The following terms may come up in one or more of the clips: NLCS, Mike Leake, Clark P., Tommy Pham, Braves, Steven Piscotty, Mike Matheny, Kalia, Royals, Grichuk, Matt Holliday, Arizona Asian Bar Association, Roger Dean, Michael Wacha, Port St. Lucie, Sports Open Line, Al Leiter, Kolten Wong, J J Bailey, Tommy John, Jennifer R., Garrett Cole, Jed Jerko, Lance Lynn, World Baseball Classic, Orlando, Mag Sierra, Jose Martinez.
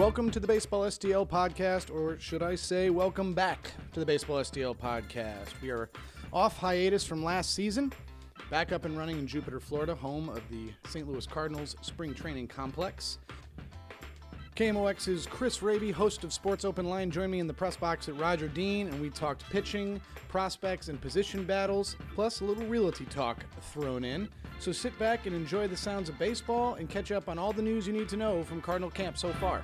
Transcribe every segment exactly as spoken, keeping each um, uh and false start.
Welcome to the Baseball S T L Podcast, or should I say welcome back to the Baseball S T L Podcast. We are off hiatus from last season, back up and running in Jupiter, Florida, home of the Saint Louis Cardinals Spring Training Complex. K M O X's Chris Raby, host of Sports Open Line, joined me in the press box at Roger Dean, and we talked pitching, prospects, and position battles, plus a little realty talk thrown in. So sit back and enjoy the sounds of baseball and catch up on all the news you need to know from Cardinal camp so far.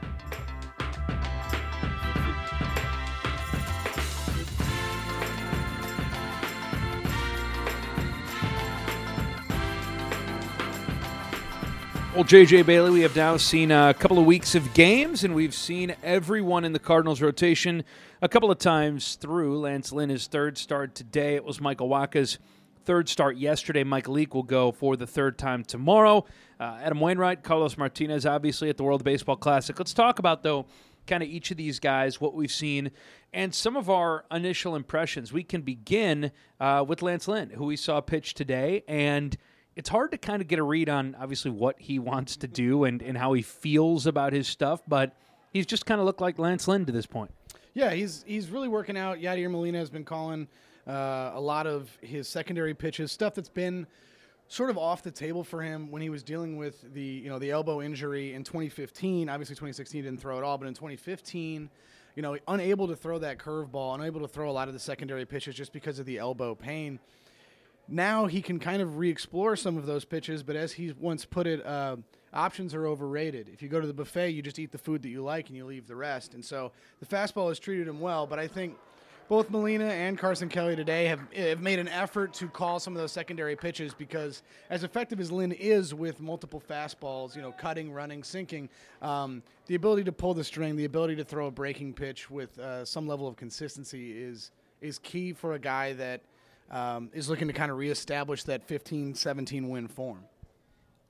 Well, J J Bailey, we have now seen a couple of weeks of games, and we've seen everyone in the Cardinals rotation a couple of times through. Lance Lynn, his third start today. It was Michael Wacha's third start yesterday. Mike Leake will go for the third time tomorrow. Uh, Adam Wainwright, Carlos Martinez, obviously, at the World Baseball Classic. Let's talk about, though, kind of each of these guys, what we've seen, and some of our initial impressions. We can begin uh, with Lance Lynn, who we saw pitch today, and it's hard to kind of get a read on, obviously, what he wants to do and, and how he feels about his stuff, but he's just kind of looked like Lance Lynn to this point. Yeah, he's he's really working out. Yadier Molina has been calling uh, a lot of his secondary pitches, stuff that's been sort of off the table for him when he was dealing with the you know the elbow injury in twenty fifteen. Obviously, twenty sixteen didn't throw at all, but in twenty fifteen, you know, unable to throw that curveball, unable to throw a lot of the secondary pitches just because of the elbow pain. Now he can kind of re-explore some of those pitches, but as he once put it, uh, options are overrated. If you go to the buffet, you just eat the food that you like and you leave the rest. And so the fastball has treated him well, but I think both Molina and Carson Kelly today have, have made an effort to call some of those secondary pitches because as effective as Lynn is with multiple fastballs, you know, cutting, running, sinking, um, the ability to pull the string, the ability to throw a breaking pitch with uh, some level of consistency is is key for a guy that Um, is looking to kind of reestablish that fifteen seventeen win form.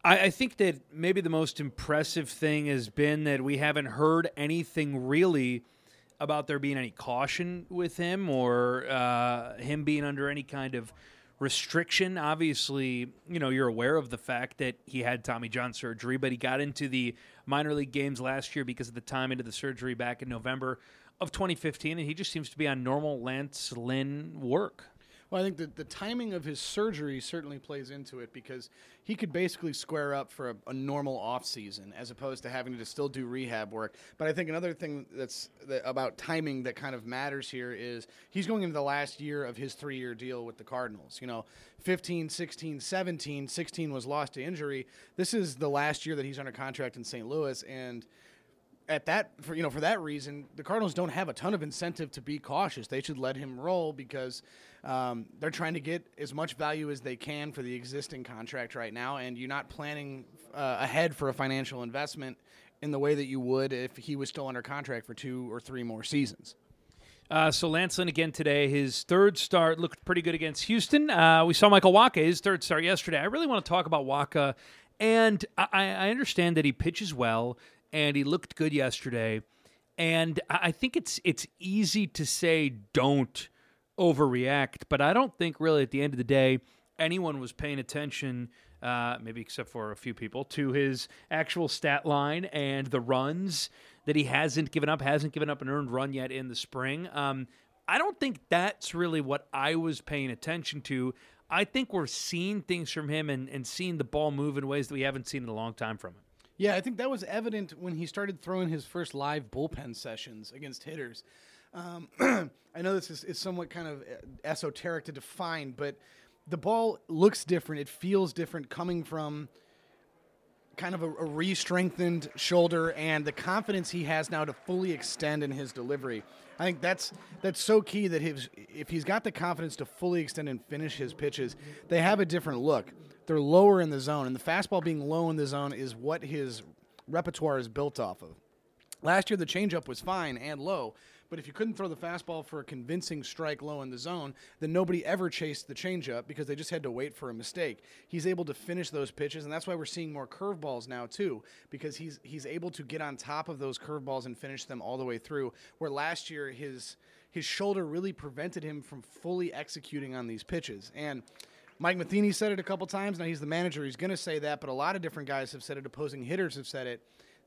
I, I think that maybe the most impressive thing has been that we haven't heard anything really about there being any caution with him or uh, him being under any kind of restriction. Obviously, you know, you're aware of the fact that he had Tommy John surgery, but he got into the minor league games last year because of the timing of the surgery back in November of twenty fifteen, and he just seems to be on normal Lance Lynn work. Well, I think that the timing of his surgery certainly plays into it because he could basically square up for a, a normal offseason as opposed to having to still do rehab work. But I think another thing that's that about timing that kind of matters here is he's going into the last year of his three-year deal with the Cardinals. You know, fifteen, sixteen, seventeen, sixteen was lost to injury. This is the last year that he's under contract in Saint Louis, and At that, for, you know, for that reason, the Cardinals don't have a ton of incentive to be cautious. They should let him roll because um, they're trying to get as much value as they can for the existing contract right now, and you're not planning uh, ahead for a financial investment in the way that you would if he was still under contract for two or three more seasons. Uh, so Lance Lynn again today, his third start looked pretty good against Houston. Uh, we saw Michael Wacha, his third start yesterday. I really want to talk about Wacha, and I, I understand that he pitches well, and he looked good yesterday. And I think it's it's easy to say don't overreact, but I don't think really at the end of the day anyone was paying attention, uh, maybe except for a few people, to his actual stat line and the runs that he hasn't given up, hasn't given up an earned run yet in the spring. Um, I don't think that's really what I was paying attention to. I think we're seeing things from him and, and seeing the ball move in ways that we haven't seen in a long time from him. Yeah, I think that was evident when he started throwing his first live bullpen sessions against hitters. Um, I know this is, is somewhat kind of esoteric to define, but the ball looks different. It feels different coming from kind of a, a re-strengthened shoulder and the confidence he has now to fully extend in his delivery. I think that's that's so key that his, if he's got the confidence to fully extend and finish his pitches, they have a different look. They're lower in the zone, and the fastball being low in the zone is what his repertoire is built off of. Last year, the changeup was fine and low, but if you couldn't throw the fastball for a convincing strike low in the zone, then nobody ever chased the changeup because they just had to wait for a mistake. He's able to finish those pitches, and that's why we're seeing more curveballs now too, because he's he's able to get on top of those curveballs and finish them all the way through, where last year his his shoulder really prevented him from fully executing on these pitches. And Mike Matheny said it a couple times. Now, he's the manager. He's going to say that, but a lot of different guys have said it. Opposing hitters have said it.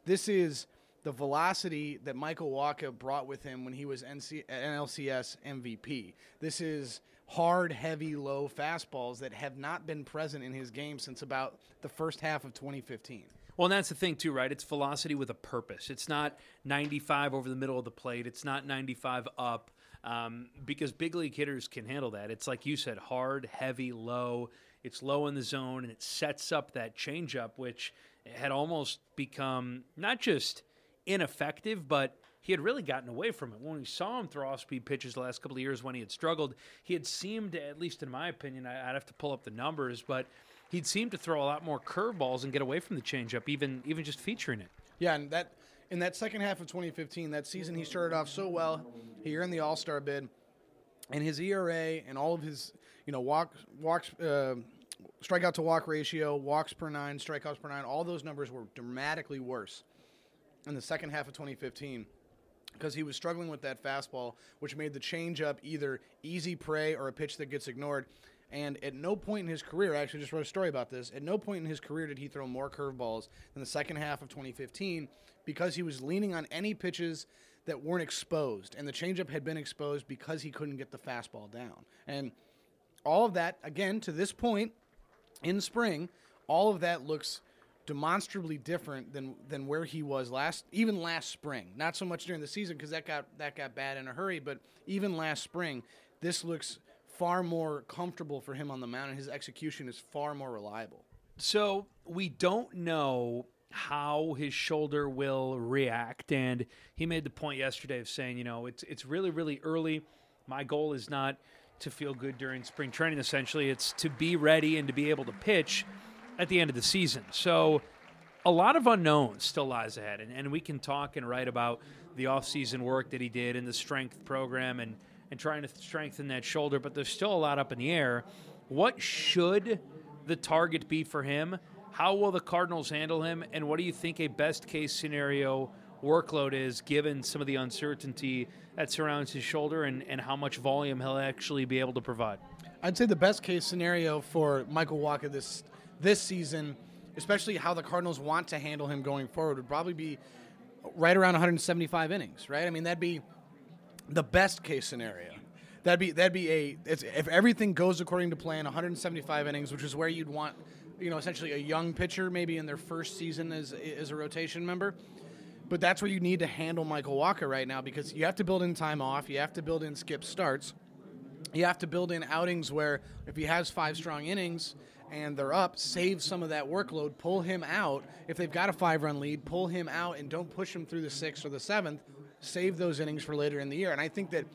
This is the velocity that Michael Wacha brought with him when he was N L C S M V P. This is hard, heavy, low fastballs that have not been present in his game since about the first half of twenty fifteen. Well, and that's the thing, too, right? It's velocity with a purpose. It's not ninety-five over the middle of the plate. It's not ninety-five up, um, because big league hitters can handle that. It's like you said, hard, heavy, low. It's low in the zone, and it sets up that changeup, which had almost become not just ineffective, but he had really gotten away from it. When we saw him throw off-speed pitches the last couple of years when he had struggled, he had seemed, at least in my opinion, I'd have to pull up the numbers, but he'd seemed to throw a lot more curveballs and get away from the changeup, even even just featuring it. Yeah, and that in that second half of twenty fifteen, that season he started off so well. He earned the All-Star bid, and his E R A and all of his, you know, walk walks, uh, strikeout to walk ratio, walks per nine, strikeouts per nine, all those numbers were dramatically worse in the second half of twenty fifteen, because he was struggling with that fastball, which made the changeup either easy prey or a pitch that gets ignored. And at no point in his career, I actually just wrote a story about this, at no point in his career did he throw more curveballs than the second half of twenty fifteen, because he was leaning on any pitches that weren't exposed, and the changeup had been exposed because he couldn't get the fastball down. And all of that, again, to this point in spring, all of that looks demonstrably different than than where he was last, even last spring. Not so much during the season, because that got that got bad in a hurry, but even last spring, this looks far more comfortable for him on the mound, and his execution is far more reliable. So we don't know how his shoulder will react, and he made the point yesterday of saying, you know, it's it's really, really early. My goal is not to feel good during spring training, essentially. It's to be ready and to be able to pitch at the end of the season. So a lot of unknowns still lies ahead, and, and we can talk and write about the offseason work that he did and the strength program and, and trying to strengthen that shoulder, but there's still a lot up in the air. What should the target be for him? How will the Cardinals handle him? And what do you think a best-case scenario workload is, given some of the uncertainty that surrounds his shoulder and, and how much volume he'll actually be able to provide? I'd say the best-case scenario for Michael Wacha this This season, especially how the Cardinals want to handle him going forward, would probably be right around one hundred seventy-five innings, right? I mean, that'd be the best case scenario. That'd be that'd be a it's, if everything goes according to plan, one hundred seventy-five innings, which is where you'd want, you know, essentially a young pitcher maybe in their first season as as a rotation member. But that's where you need to handle Michael Wacha right now, because you have to build in time off, you have to build in skip starts, you have to build in outings where if he has five strong innings and they're up, save some of that workload, pull him out. If they've got a five-run lead, pull him out and don't push him through the sixth or the seventh. Save those innings for later in the year. And I think that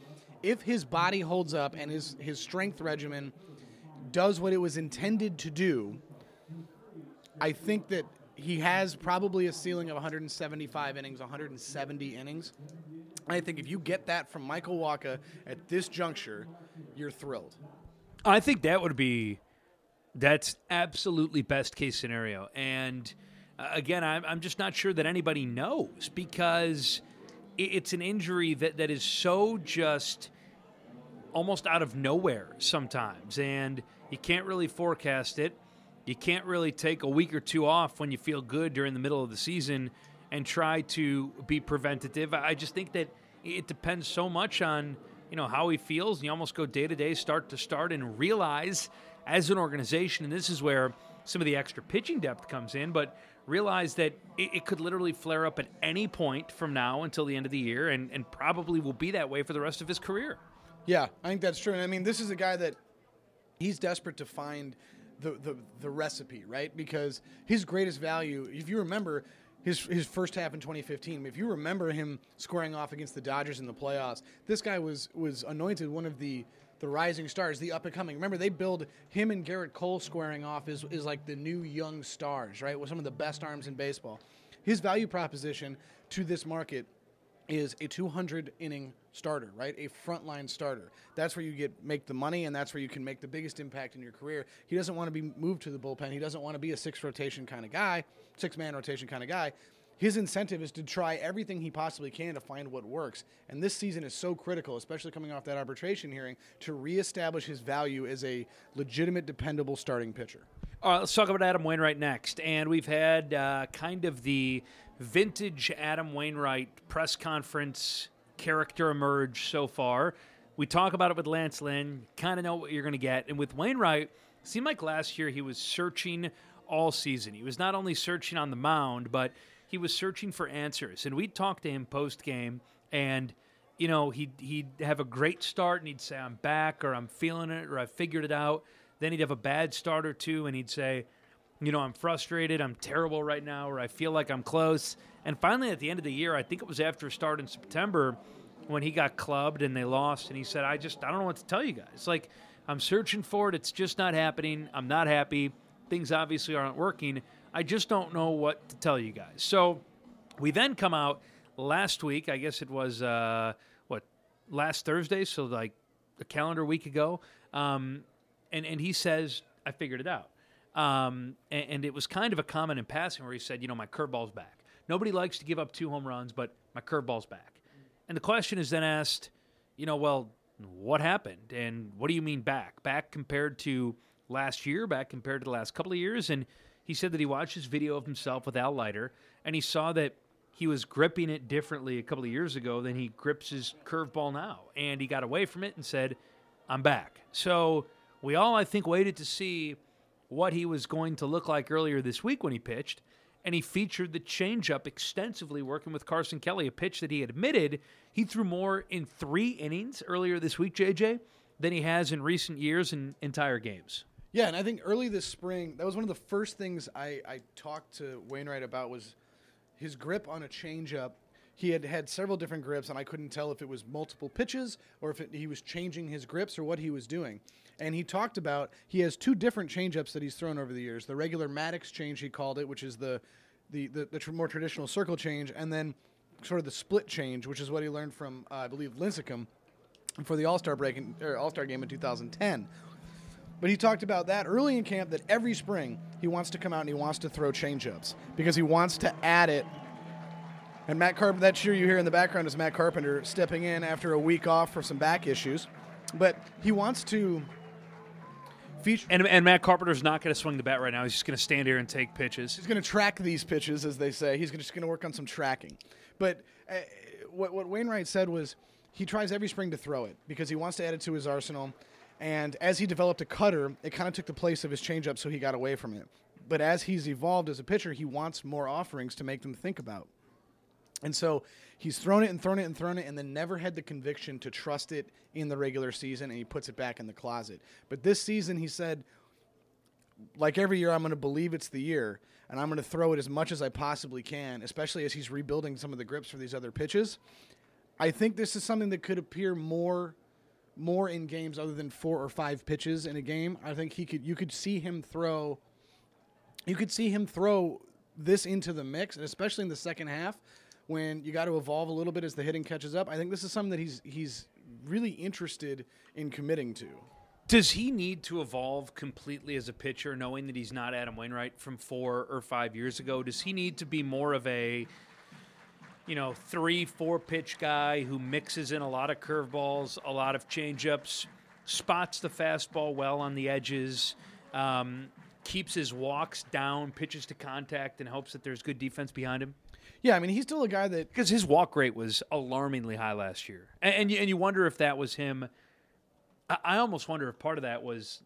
if his body holds up and his, his strength regimen does what it was intended to do, I think that he has probably a ceiling of one hundred seventy-five innings, one hundred seventy innings. I think if you get that from Michael Wacha at this juncture, you're thrilled. I think that would be... That's absolutely best case scenario. And uh, again, I'm, I'm just not sure that anybody knows, because it, it's an injury that, that is so just almost out of nowhere sometimes. And you can't really forecast it. You can't really take a week or two off when you feel good during the middle of the season and try to be preventative. I just think that it depends so much on, you know, how he feels. You almost go day to day, start to start, and realize as an organization, and this is where some of the extra pitching depth comes in, but realize that it, it could literally flare up at any point from now until the end of the year, and, and probably will be that way for the rest of his career. Yeah, I think that's true. And I mean, this is a guy that he's desperate to find the, the, the recipe, right? Because his greatest value, if you remember his his first half in twenty fifteen, if you remember him squaring off against the Dodgers in the playoffs, this guy was was anointed one of the The rising stars, the up-and-coming. Remember, they build him and Garrett Cole squaring off is, is like the new young stars, right, with some of the best arms in baseball. His value proposition to this market is a two hundred inning starter, right, a frontline starter. That's where you get make the money, and that's where you can make the biggest impact in your career. He doesn't want to be moved to the bullpen. He doesn't want to be a six-rotation kind of guy, six-man rotation kind of guy. His incentive is to try everything he possibly can to find what works. And this season is so critical, especially coming off that arbitration hearing, to reestablish his value as a legitimate, dependable starting pitcher. All right, let's talk about Adam Wainwright next. And we've had uh, kind of the vintage Adam Wainwright press conference character emerge so far. We talk about it with Lance Lynn, kind of know what you're going to get. And with Wainwright, it seemed like last year he was searching all season. He was not only searching on the mound, but he was searching for answers. And we'd talk to him post-game, and, you know, he'd, he'd have a great start, and he'd say, I'm back, or I'm feeling it, or I figured it out. Then he'd have a bad start or two, and he'd say, you know, I'm frustrated, I'm terrible right now, or I feel like I'm close. And finally, at the end of the year, I think it was after a start in September, when he got clubbed and they lost, and he said, I just, I don't know what to tell you guys. Like, I'm searching for it. It's just not happening. I'm not happy. Things obviously aren't working. I just don't know what to tell you guys. So we then come out last week. I guess it was, uh, what, last Thursday, so like a calendar week ago. Um, and, and he says, I figured it out. Um, and, and it was kind of a comment in passing where he said, you know, my curveball's back. Nobody likes to give up two home runs, but my curveball's back. And the question is then asked, you know, well, what happened? And what do you mean back? Back compared to last year, back compared to the last couple of years? And he said that he watched his video of himself with Al Leiter, and he saw that he was gripping it differently a couple of years ago than he grips his curveball now. And he got away from it and said, I'm back. So we all, I think, waited to see what he was going to look like earlier this week when he pitched. And he featured the changeup extensively working with Carson Kelly, a pitch that he admitted he threw more in three innings earlier this week, J J, than he has in recent years in entire games. Yeah, and I think early this spring, that was one of the first things I, I talked to Wainwright about was his grip on a changeup. He had had several different grips, and I couldn't tell if it was multiple pitches or if it, he was changing his grips or what he was doing. And he talked about he has two different changeups that he's thrown over the years. The regular Maddox change, he called it, which is the the, the, the tr- more traditional circle change, and then sort of the split change, which is what he learned from, uh, I believe, Lincecum for the All-Star break in, or All-Star game in two thousand ten. But he talked about that early in camp, that every spring he wants to come out and he wants to throw changeups because he wants to add it. And Matt Carpenter, that cheer you hear in the background is Matt Carpenter stepping in after a week off for some back issues. But he wants to... And, and Matt Carpenter's not going to swing the bat right now. He's just going to stand here and take pitches. He's going to track these pitches, as they say. He's just going to work on some tracking. But uh, what, what Wainwright said was he tries every spring to throw it because he wants to add it to his arsenal. And as he developed a cutter, it kind of took the place of his changeup, so he got away from it. But as he's evolved as a pitcher, he wants more offerings to make them think about. And so he's thrown it and thrown it and thrown it and then never had the conviction to trust it in the regular season, and he puts it back in the closet. But this season he said, like every year, I'm going to believe it's the year, and I'm going to throw it as much as I possibly can, especially as he's rebuilding some of the grips for these other pitches. I think this is something that could appear more more in games other than four or five pitches in a game. I think he could you could see him throw you could see him throw this into the mix, and especially in the second half, when you got to evolve a little bit as the hitting catches up. I think this is something that he's he's really interested in committing to. Does he need to evolve completely as a pitcher, knowing that he's not Adam Wainwright from four or five years ago? Does he need to be more of a, you know, three, four pitch guy who mixes in a lot of curveballs, a lot of changeups, spots the fastball well on the edges, um, keeps his walks down, pitches to contact, and hopes that there's good defense behind him? Yeah, I mean, he's still a guy that... Because his walk rate was alarmingly high last year. And, and, you, and you wonder if that was him. I, I almost wonder if part of that was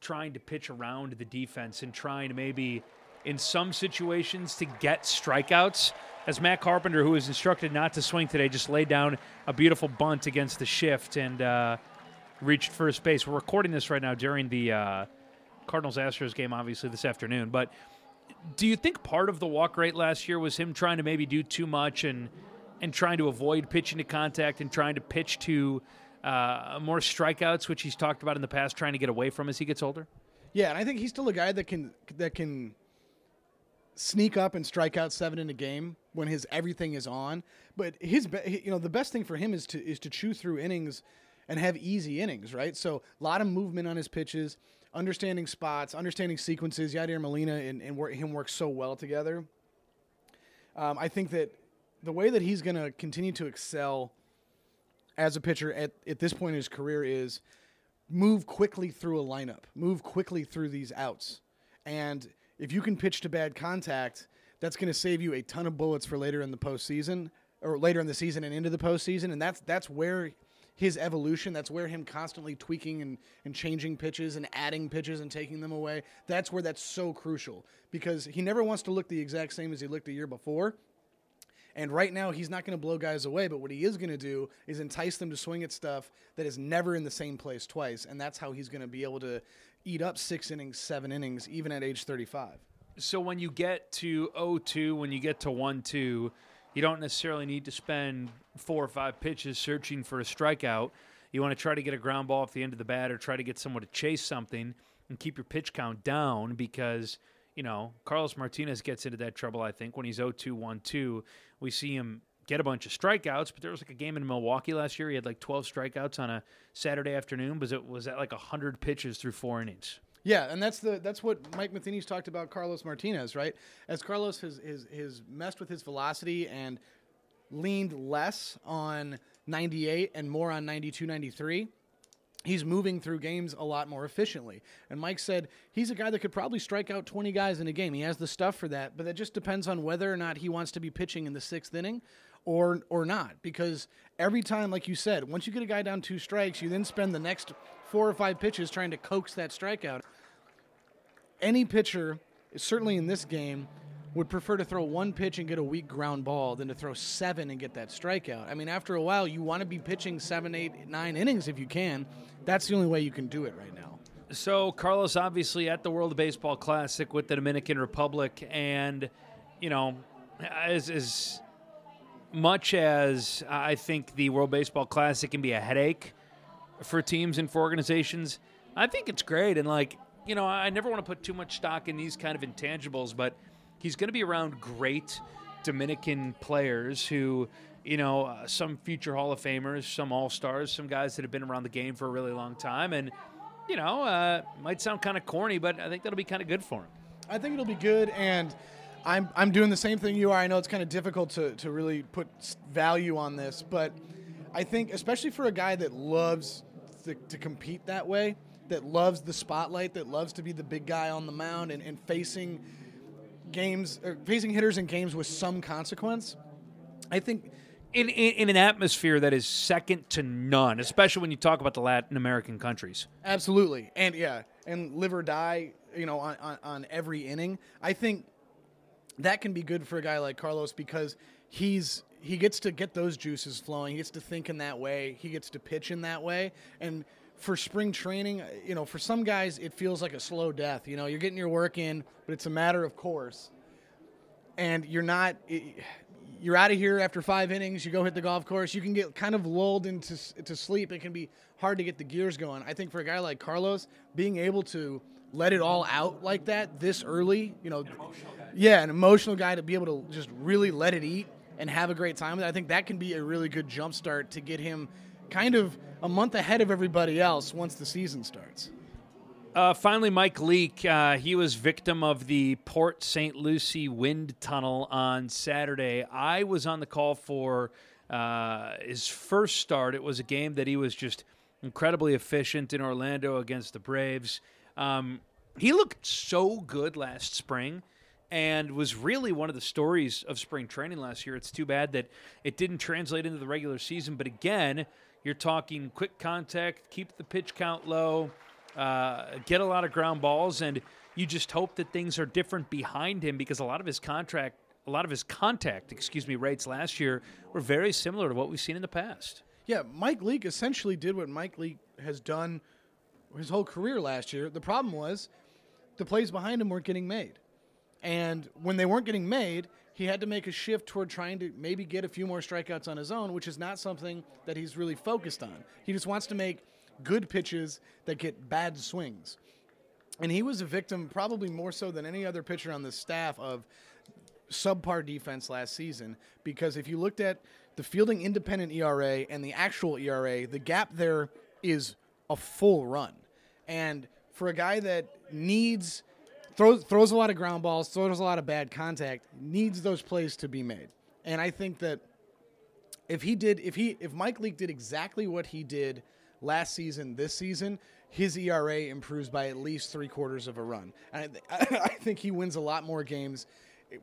trying to pitch around the defense and trying to maybe, in some situations, to get strikeouts. As Matt Carpenter, who was instructed not to swing today, just laid down a beautiful bunt against the shift and uh, reached first base. We're recording this right now during the uh, Cardinals-Astros game, obviously, this afternoon. But... do you think part of the walk rate last year was him trying to maybe do too much and and trying to avoid pitching to contact and trying to pitch to uh, more strikeouts, which he's talked about in the past, trying to get away from as he gets older? Yeah, and I think he's still a guy that can that can sneak up and strike out seven in a game when his everything is on. But his be- you know the best thing for him is to is to chew through innings and have easy innings, right? So a lot of movement on his pitches. Understanding spots, understanding sequences. Yadier Molina and, and wor- him work so well together. Um, I think that the way that he's going to continue to excel as a pitcher at, at this point in his career is move quickly through a lineup, move quickly through these outs. And if you can pitch to bad contact, That's going to save you a ton of bullets for later in the postseason, or later in the season and into the postseason. And that's that's where his evolution, that's where him constantly tweaking and, and changing pitches and adding pitches and taking them away, that's where that's so crucial, because he never wants to look the exact same as he looked the year before. And right now, he's not going to blow guys away, but what he is going to do is entice them to swing at stuff that is never in the same place twice, and that's how he's going to be able to eat up six innings, seven innings, even at age thirty-five. So when you get to oh two, when you get to one two, you don't necessarily need to spend four or five pitches searching for a strikeout. You want to try to get a ground ball off the end of the bat or try to get someone to chase something and keep your pitch count down, because – you know, Carlos Martinez gets into that trouble, I think, when he's oh two, one two. We see him get a bunch of strikeouts, but there was like a game in Milwaukee last year. He had like twelve strikeouts on a Saturday afternoon, but it was at like one hundred pitches through four innings. Yeah, and that's the that's what Mike Matheny's talked about Carlos Martinez, right? As Carlos has, has, has messed with his velocity and leaned less on ninety-eight and more on ninety-two, ninety-three, he's moving through games a lot more efficiently. And Mike said he's a guy that could probably strike out twenty guys in a game. He has the stuff for that, but that just depends on whether or not he wants to be pitching in the sixth inning or or not. Because every time, like you said, once you get a guy down two strikes, you then spend the next four or five pitches trying to coax that strikeout. Any pitcher, certainly in this game, would prefer to throw one pitch and get a weak ground ball than to throw seven and get that strikeout. I mean, after a while, you want to be pitching seven, eight, nine innings if you can. That's the only way you can do it right now. So Carlos, obviously, at the World Baseball Classic with the Dominican Republic, and, you know, as, as much as I think the World Baseball Classic can be a headache for teams and for organizations, I think it's great. And, like, you know, I never want to put too much stock in these kind of intangibles, but he's going to be around great Dominican players who, you know, uh, some future Hall of Famers, some All-Stars, some guys that have been around the game for a really long time. And, you know, uh, might sound kind of corny, but I think that'll be kind of good for him. I think it'll be good, and I'm I'm doing the same thing you are. I know it's kind of difficult to, to really put value on this, but I think especially for a guy that loves to, to compete that way, that loves the spotlight, that loves to be the big guy on the mound and, and facing – games or facing hitters in games with some consequence, I think in, in in an atmosphere that is second to none, especially when you talk about the Latin American countries. Absolutely. And yeah, and live or die, you know, on, on, on every inning. I think that can be good for a guy like Carlos, because he's he gets to get those juices flowing. He gets to think in that way. He gets to pitch in that way. And for spring training, you know, for some guys, it feels like a slow death. You know, you're getting your work in, but it's a matter of course. And you're not, you're out of here after five innings, you go hit the golf course. You can get kind of lulled into to sleep. It can be hard to get the gears going. I think for a guy like Carlos, being able to let it all out like that this early, you know. An emotional guy. Yeah, an emotional guy to be able to just really let it eat and have a great time. I think that can be a really good jumpstart to get him kind of a month ahead of everybody else once the season starts. Uh, finally, Mike Leake, uh, he was victim of the Port Saint Lucie wind tunnel on Saturday. I was on the call for uh, his first start. It was a game that he was just incredibly efficient in Orlando against the Braves. Um, he looked so good last spring and was really one of the stories of spring training last year. It's too bad that it didn't translate into the regular season, but again, you're talking quick contact, keep the pitch count low, uh, get a lot of ground balls, and you just hope that things are different behind him, because a lot of his contract, a lot of his contact, excuse me, rates last year were very similar to what we've seen in the past. Yeah, Mike Leake essentially did what Mike Leake has done his whole career last year. The problem was the plays behind him weren't getting made. And when they weren't getting made, he had to make a shift toward trying to maybe get a few more strikeouts on his own, which is not something that he's really focused on. He just wants to make good pitches that get bad swings. And he was a victim, probably more so than any other pitcher on the staff, of subpar defense last season, because if you looked at the fielding independent E R A and the actual E R A, the gap there is a full run. And for a guy that needs – Throws, throws a lot of ground balls, throws a lot of bad contact, needs those plays to be made. And I think that if he did, if he, if Mike Leake did exactly what he did last season, this season, his E R A improves by at least three quarters of a run. And I, I think he wins a lot more games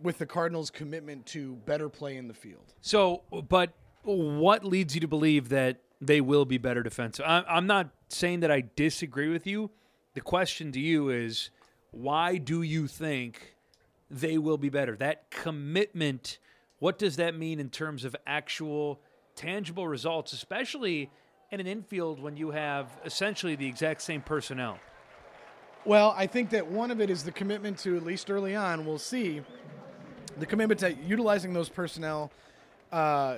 with the Cardinals' commitment to better play in the field. So, but what leads you to believe that they will be better defensive? I'm not saying that I disagree with you. The question to you is, why do you think they will be better? That commitment, what does that mean in terms of actual tangible results, especially in an infield when you have essentially the exact same personnel? Well, I think that one of it is the commitment to, at least early on, we'll see, the commitment to utilizing those personnel, uh,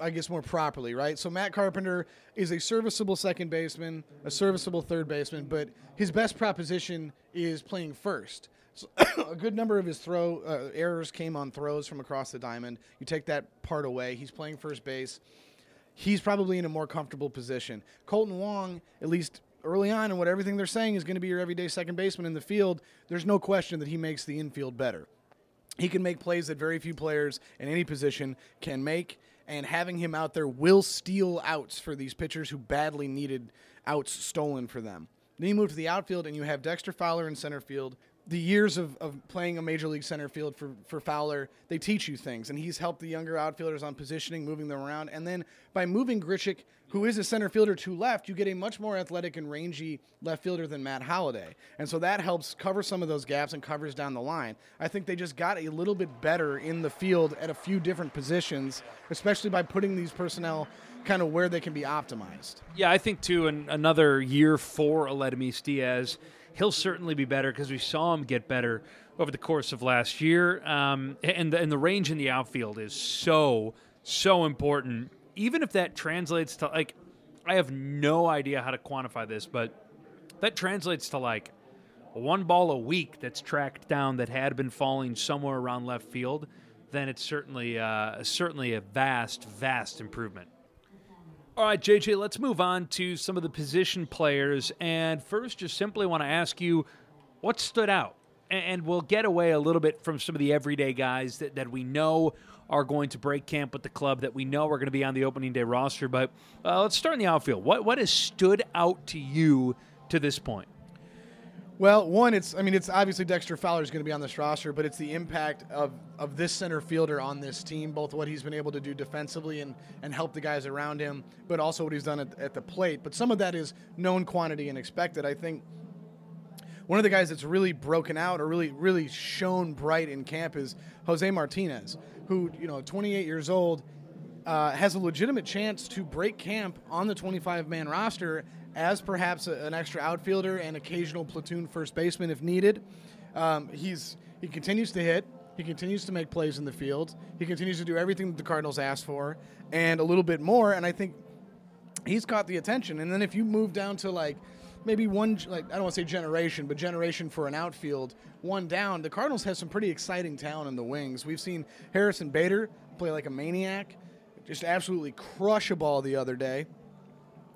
I guess, more properly, right? So Matt Carpenter is a serviceable second baseman, a serviceable third baseman, but his best proposition is playing first. So a good number of his throw uh, errors came on throws from across the diamond. You take that part away, he's playing first base. He's probably in a more comfortable position. Kolten Wong, at least early on, and what everything they're saying is going to be your everyday second baseman in the field, there's no question that he makes the infield better. He can make plays that very few players in any position can make, and having him out there will steal outs for these pitchers who badly needed outs stolen for them. Then you move to the outfield, and you have Dexter Fowler in center field. The years of, of playing a major league center field for, for Fowler, they teach you things, and he's helped the younger outfielders on positioning, moving them around. And then by moving Grichuk, who is a center fielder, to left, you get a much more athletic and rangy left fielder than Matt Holliday. And so that helps cover some of those gaps and covers down the line. I think they just got a little bit better in the field at a few different positions, especially by putting these personnel kind of where they can be optimized. Yeah, I think, too, in another year for Aledemys Diaz, he'll certainly be better because we saw him get better over the course of last year. Um, and, the, and the range in the outfield is so, so important. Even if that translates to, like, I have no idea how to quantify this, but that translates to, like, one ball a week that's tracked down that had been falling somewhere around left field, then it's certainly, uh, certainly a vast, vast improvement. All right, J J, let's move on to some of the position players. And first, just simply want to ask you, what stood out? And we'll get away a little bit from some of the everyday guys that, that we know are going to break camp with the club, that we know are going to be on the opening day roster. But uh, let's start in the outfield. What what has stood out to you to this point? Well, one, it's I mean, it's obviously Dexter Fowler is going to be on this roster, but it's the impact of, of this center fielder on this team, both what he's been able to do defensively and, and help the guys around him, but also what he's done at, at the plate. But some of that is known quantity and expected. I think one of the guys that's really broken out or really, really shone bright in camp is Jose Martinez, who, you know, twenty-eight years old, uh, has a legitimate chance to break camp on the twenty-five man roster as perhaps a, an extra outfielder and occasional platoon first baseman if needed. Um, he's he continues to hit. He continues to make plays in the field. He continues to do everything that the Cardinals asked for and a little bit more, and I think he's caught the attention. And then if you move down to, like, maybe one, like, I don't want to say generation, but generation for an outfield, one down, the Cardinals have some pretty exciting talent in the wings. We've seen Harrison Bader play like a maniac, just absolutely crush a ball the other day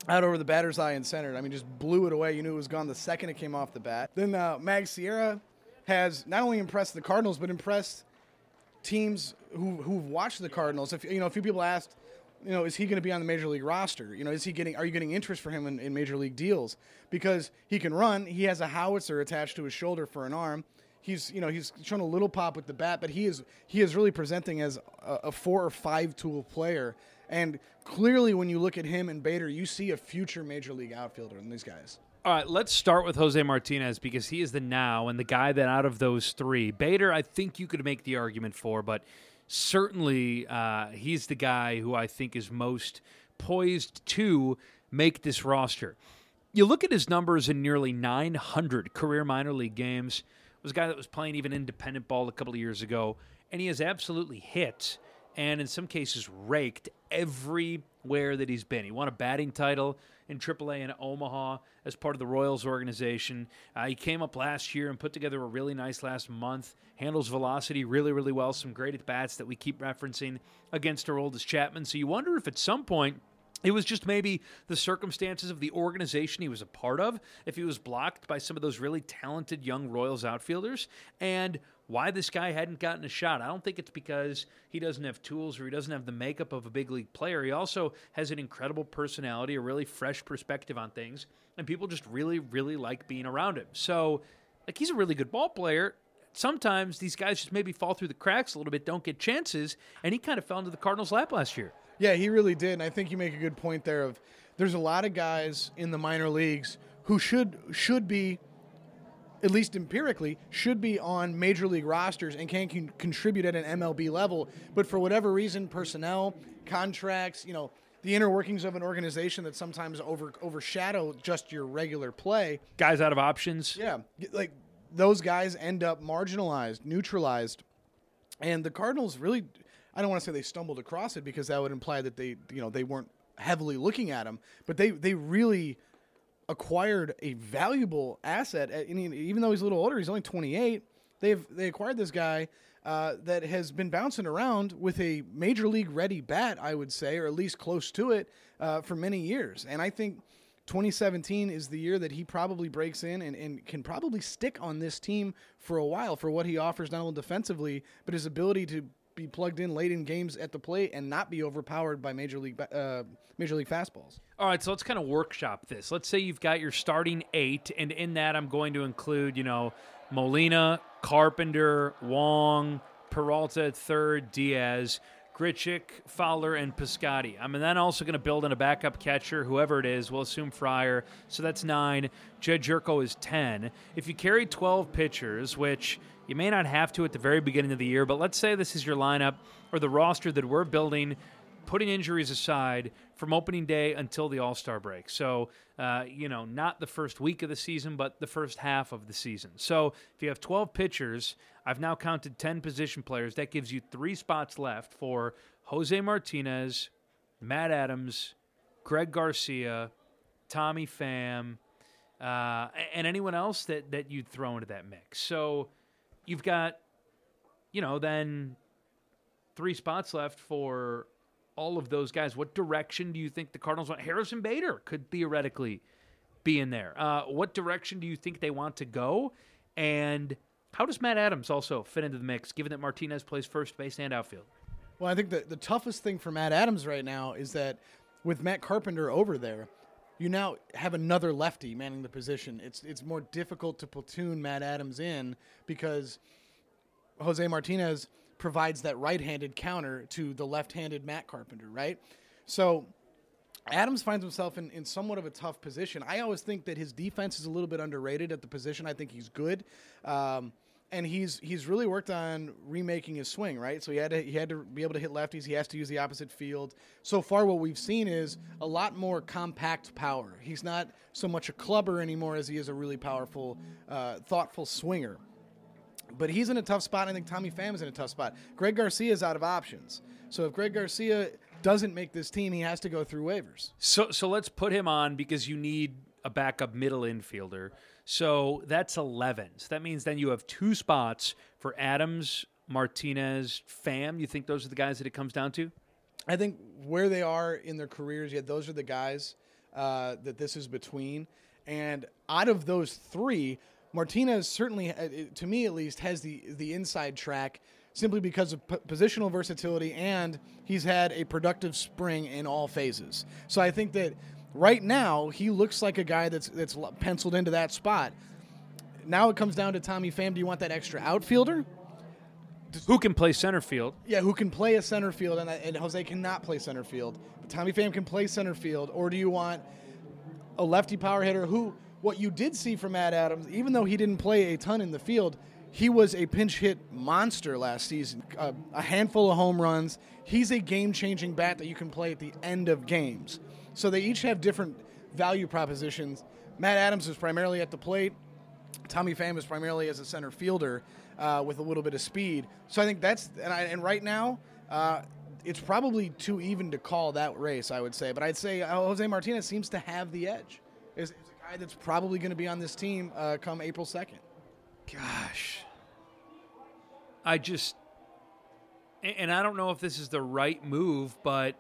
out over the batter's eye and centered. I mean, just blew it away. You knew it was gone the second it came off the bat. Then uh, Mag Sierra has not only impressed the Cardinals, but impressed teams who, who've watched the Cardinals. If you know, a few people asked, you know, is he going to be on the Major League roster? You know, is he getting? Are you getting interest for him in, in Major League deals? Because he can run. He has a howitzer attached to his shoulder for an arm. He's, you know, he's shown a little pop with the bat, but he is he is really presenting as a, a four or five tool player. And clearly when you look at him and Bader, you see a future Major League outfielder in these guys. All right, let's start with Jose Martinez because he is the now and the guy that out of those three. Bader, I think you could make the argument for, but certainly uh, he's the guy who I think is most poised to make this roster. You look at his numbers in nearly nine hundred career minor league games. It was a guy that was playing even independent ball a couple of years ago, and he has absolutely hit and in some cases raked everywhere that he's been. He won a batting title in triple A in Omaha as part of the Royals organization. Uh, he came up last year and put together a really nice last month, handles velocity really, really well, some great at-bats that we keep referencing against our oldest Chapman. So you wonder if at some point it was just maybe the circumstances of the organization he was a part of, if he was blocked by some of those really talented young Royals outfielders, and why this guy hadn't gotten a shot. I don't think it's because he doesn't have tools or he doesn't have the makeup of a big league player. He also has an incredible personality, a really fresh perspective on things, and people just really, really like being around him. So, like, he's a really good ball player. sometimes these guys just maybe fall through the cracks a little bit, don't get chances, and he kind of fell into the Cardinals' lap last year. Yeah, he really did, and I think you make a good point there of there's a lot of guys in the minor leagues who should should be, at least empirically, should be on major league rosters and can, can contribute at an M L B level, but for whatever reason, personnel, contracts, you know, the inner workings of an organization that sometimes over overshadow just your regular play. Guys out of options. Yeah, like those guys end up marginalized, neutralized, and the Cardinals really, I don't want to say they stumbled across it because that would imply that they, you know, they weren't heavily looking at them, but they they really acquired a valuable asset. At, even though he's a little older, he's only twenty-eight. They've they acquired this guy uh, that has been bouncing around with a major league ready bat, I would say, or at least close to it, uh, for many years. And I think twenty seventeen is the year that he probably breaks in and, and can probably stick on this team for a while for what he offers, not only defensively, but his ability to be plugged in late in games at the plate and not be overpowered by major league uh, major league fastballs. All right, so let's kind of workshop this. Let's say you've got your starting eight, and in that I'm going to include, you know, Molina, Carpenter, Wong, Peralta at third, Diaz, Grichuk, Fowler, and Piscotty. I'm then also going to build in a backup catcher, whoever it is. We'll assume Fryer, so that's nine. Jed Jerko is ten. If you carry twelve pitchers, which you may not have to at the very beginning of the year, but let's say this is your lineup or the roster that we're building, putting injuries aside, from opening day until the All-Star break. So, uh, you know, not the first week of the season, but the first half of the season. So if you have twelve pitchers, I've now counted ten position players. That gives you three spots left for Jose Martinez, Matt Adams, Greg Garcia, Tommy Pham, uh, and anyone else that, that you'd throw into that mix. So you've got, you know, then three spots left for all of those guys. What direction do you think the Cardinals want? Harrison Bader could theoretically be in there. Uh, what direction do you think they want to go? And how does Matt Adams also fit into the mix, given that Martinez plays first base and outfield? Well, I think the, the toughest thing for Matt Adams right now is that with Matt Carpenter over there, you now have another lefty manning the position. It's, it's more difficult to platoon Matt Adams in because Jose Martinez provides that right-handed counter to the left-handed Matt Carpenter, right? So Adams finds himself in, in somewhat of a tough position. I always think that his defense is a little bit underrated at the position. I think he's good. Um, and he's he's really worked on remaking his swing, right? So he had to, he had to be able to hit lefties. He has to use the opposite field. So far what we've seen is a lot more compact power. He's not so much a clubber anymore as he is a really powerful, uh, thoughtful swinger. But he's in a tough spot. I think Tommy Pham is in a tough spot. Greg Garcia is out of options. So if Greg Garcia doesn't make this team, he has to go through waivers. So so let's put him on because you need a backup middle infielder. So that's eleven. So that means then you have two spots for Adams, Martinez, Pham. You think those are the guys that it comes down to? I think where they are in their careers, yeah, those are the guys uh, that this is between. And out of those three, Martinez certainly, to me at least, has the, the inside track simply because of p- positional versatility, and he's had a productive spring in all phases. So I think that right now he looks like a guy that's that's penciled into that spot. Now it comes down to Tommy Pham. Do you want that extra outfielder? Who can play center field? Yeah, who can play a center field, and, and Jose cannot play center field. But Tommy Pham can play center field, or do you want a lefty power hitter who... What you did see from Matt Adams, even though he didn't play a ton in the field, he was a pinch hit monster last season. Uh, a handful of home runs. He's a game-changing bat that you can play at the end of games. So they each have different value propositions. Matt Adams is primarily at the plate. Tommy Pham is primarily as a center fielder uh, with a little bit of speed. So I think that's and, I, and right now uh, it's probably too even to call that race, I would say. But I'd say Jose Martinez seems to have the edge. Is that's probably going to be on this team uh, come April second. Gosh. I just, and I don't know if this is the right move, but,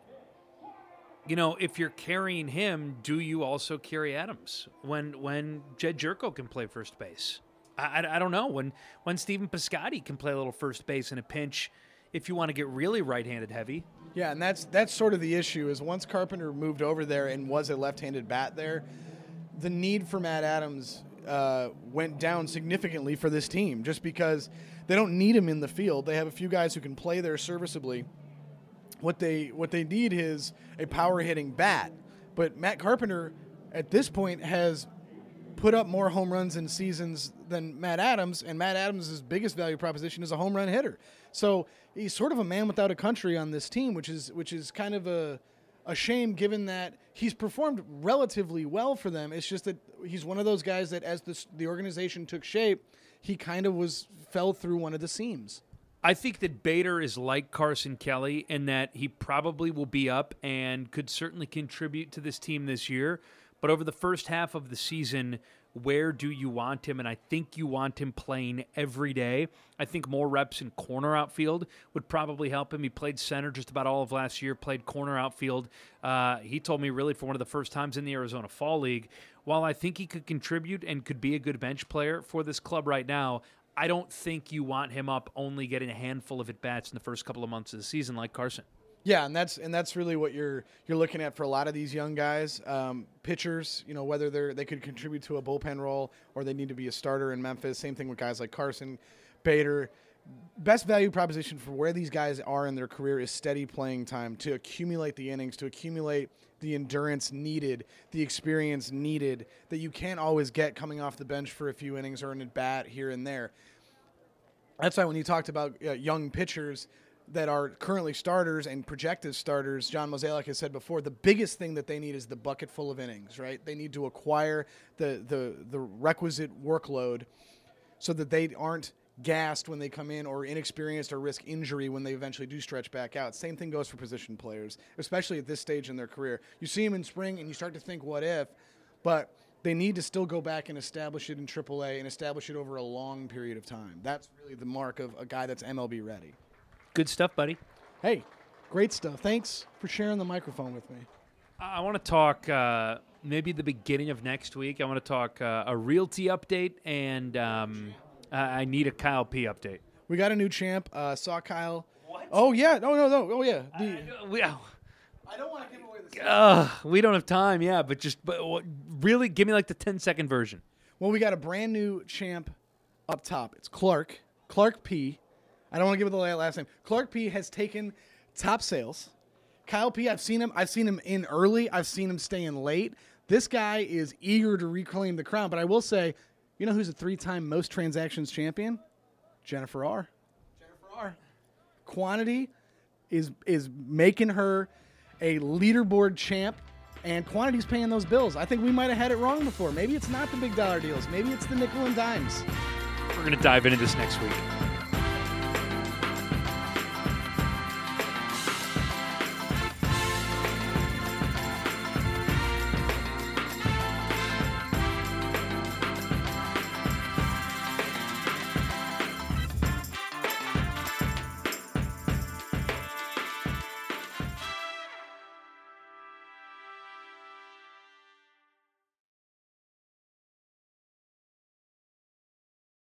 you know, if you're carrying him, do you also carry Adams when when Jed Jerko can play first base? I, I, I don't know. When, when Steven Piscotty can play a little first base in a pinch if you want to get really right-handed heavy. Yeah, and that's that's sort of the issue is once Carpenter moved over there and was a left-handed bat there, the need for Matt Adams uh, went down significantly for this team just because they don't need him in the field. They have a few guys who can play there serviceably. What they what they need is a power-hitting bat. But Matt Carpenter, at this point, has put up more home runs in seasons than Matt Adams, and Matt Adams' biggest value proposition is a home run hitter. So he's sort of a man without a country on this team, which is which is kind of a a shame given that he's performed relatively well for them. It's just that he's one of those guys that as this, the organization took shape, he kind of was fell through one of the seams. I think that Bader is like Carson Kelly in that he probably will be up and could certainly contribute to this team this year. But over the first half of the season, where do you want him? And I think you want him playing every day. I think more reps in corner outfield would probably help him. He played center just about all of last year, played corner outfield. Uh, he told me really for one of the first times in the Arizona Fall League, while I think he could contribute and could be a good bench player for this club right now, I don't think you want him up only getting a handful of at-bats in the first couple of months of the season like Carson. Yeah, and that's and that's really what you're you're looking at for a lot of these young guys, um, pitchers. You know, whether they're they could contribute to a bullpen role or they need to be a starter in Memphis. Same thing with guys like Carson, Bader. Best value proposition for where these guys are in their career is steady playing time to accumulate the innings, to accumulate the endurance needed, the experience needed that you can't always get coming off the bench for a few innings or an at bat here and there. That's why when you talked about uh, young pitchers that are currently starters and projected starters, John Mozeliak has said before, the biggest thing that they need is the bucket full of innings, right? They need to acquire the the the requisite workload so that they aren't gassed when they come in or inexperienced or risk injury when they eventually do stretch back out. Same thing goes for position players, especially at this stage in their career. You see them in spring and you start to think, what if? But they need to still go back and establish it in triple A and establish it over a long period of time. That's really the mark of a guy that's M L B ready. Good stuff, buddy. Hey, great stuff. Thanks for sharing the microphone with me. I want to talk uh, maybe the beginning of next week. I want to talk uh, a realty update, and um, I need a Kyle P. update. We got a new champ. Uh, saw Kyle. What? Oh, yeah. No, no, no. Oh, yeah. The, I, I, we, I, I don't want to give away the uh, we don't have time, yeah, but just but really give me like the ten-second version. Well, we got a brand new champ up top. It's Clark. Clark P., I don't want to give it the last name. Clark P. has taken top sales. Kyle P., I've seen him. I've seen him in early. I've seen him stay in late. This guy is eager to reclaim the crown. But I will say, you know who's a three-time most transactions champion? Jennifer R. Jennifer R. Quantity is is making her a leaderboard champ, and quantity's paying those bills. I think we might have had it wrong before. Maybe it's not the big dollar deals. Maybe it's the nickel and dimes. We're going to dive into this next week.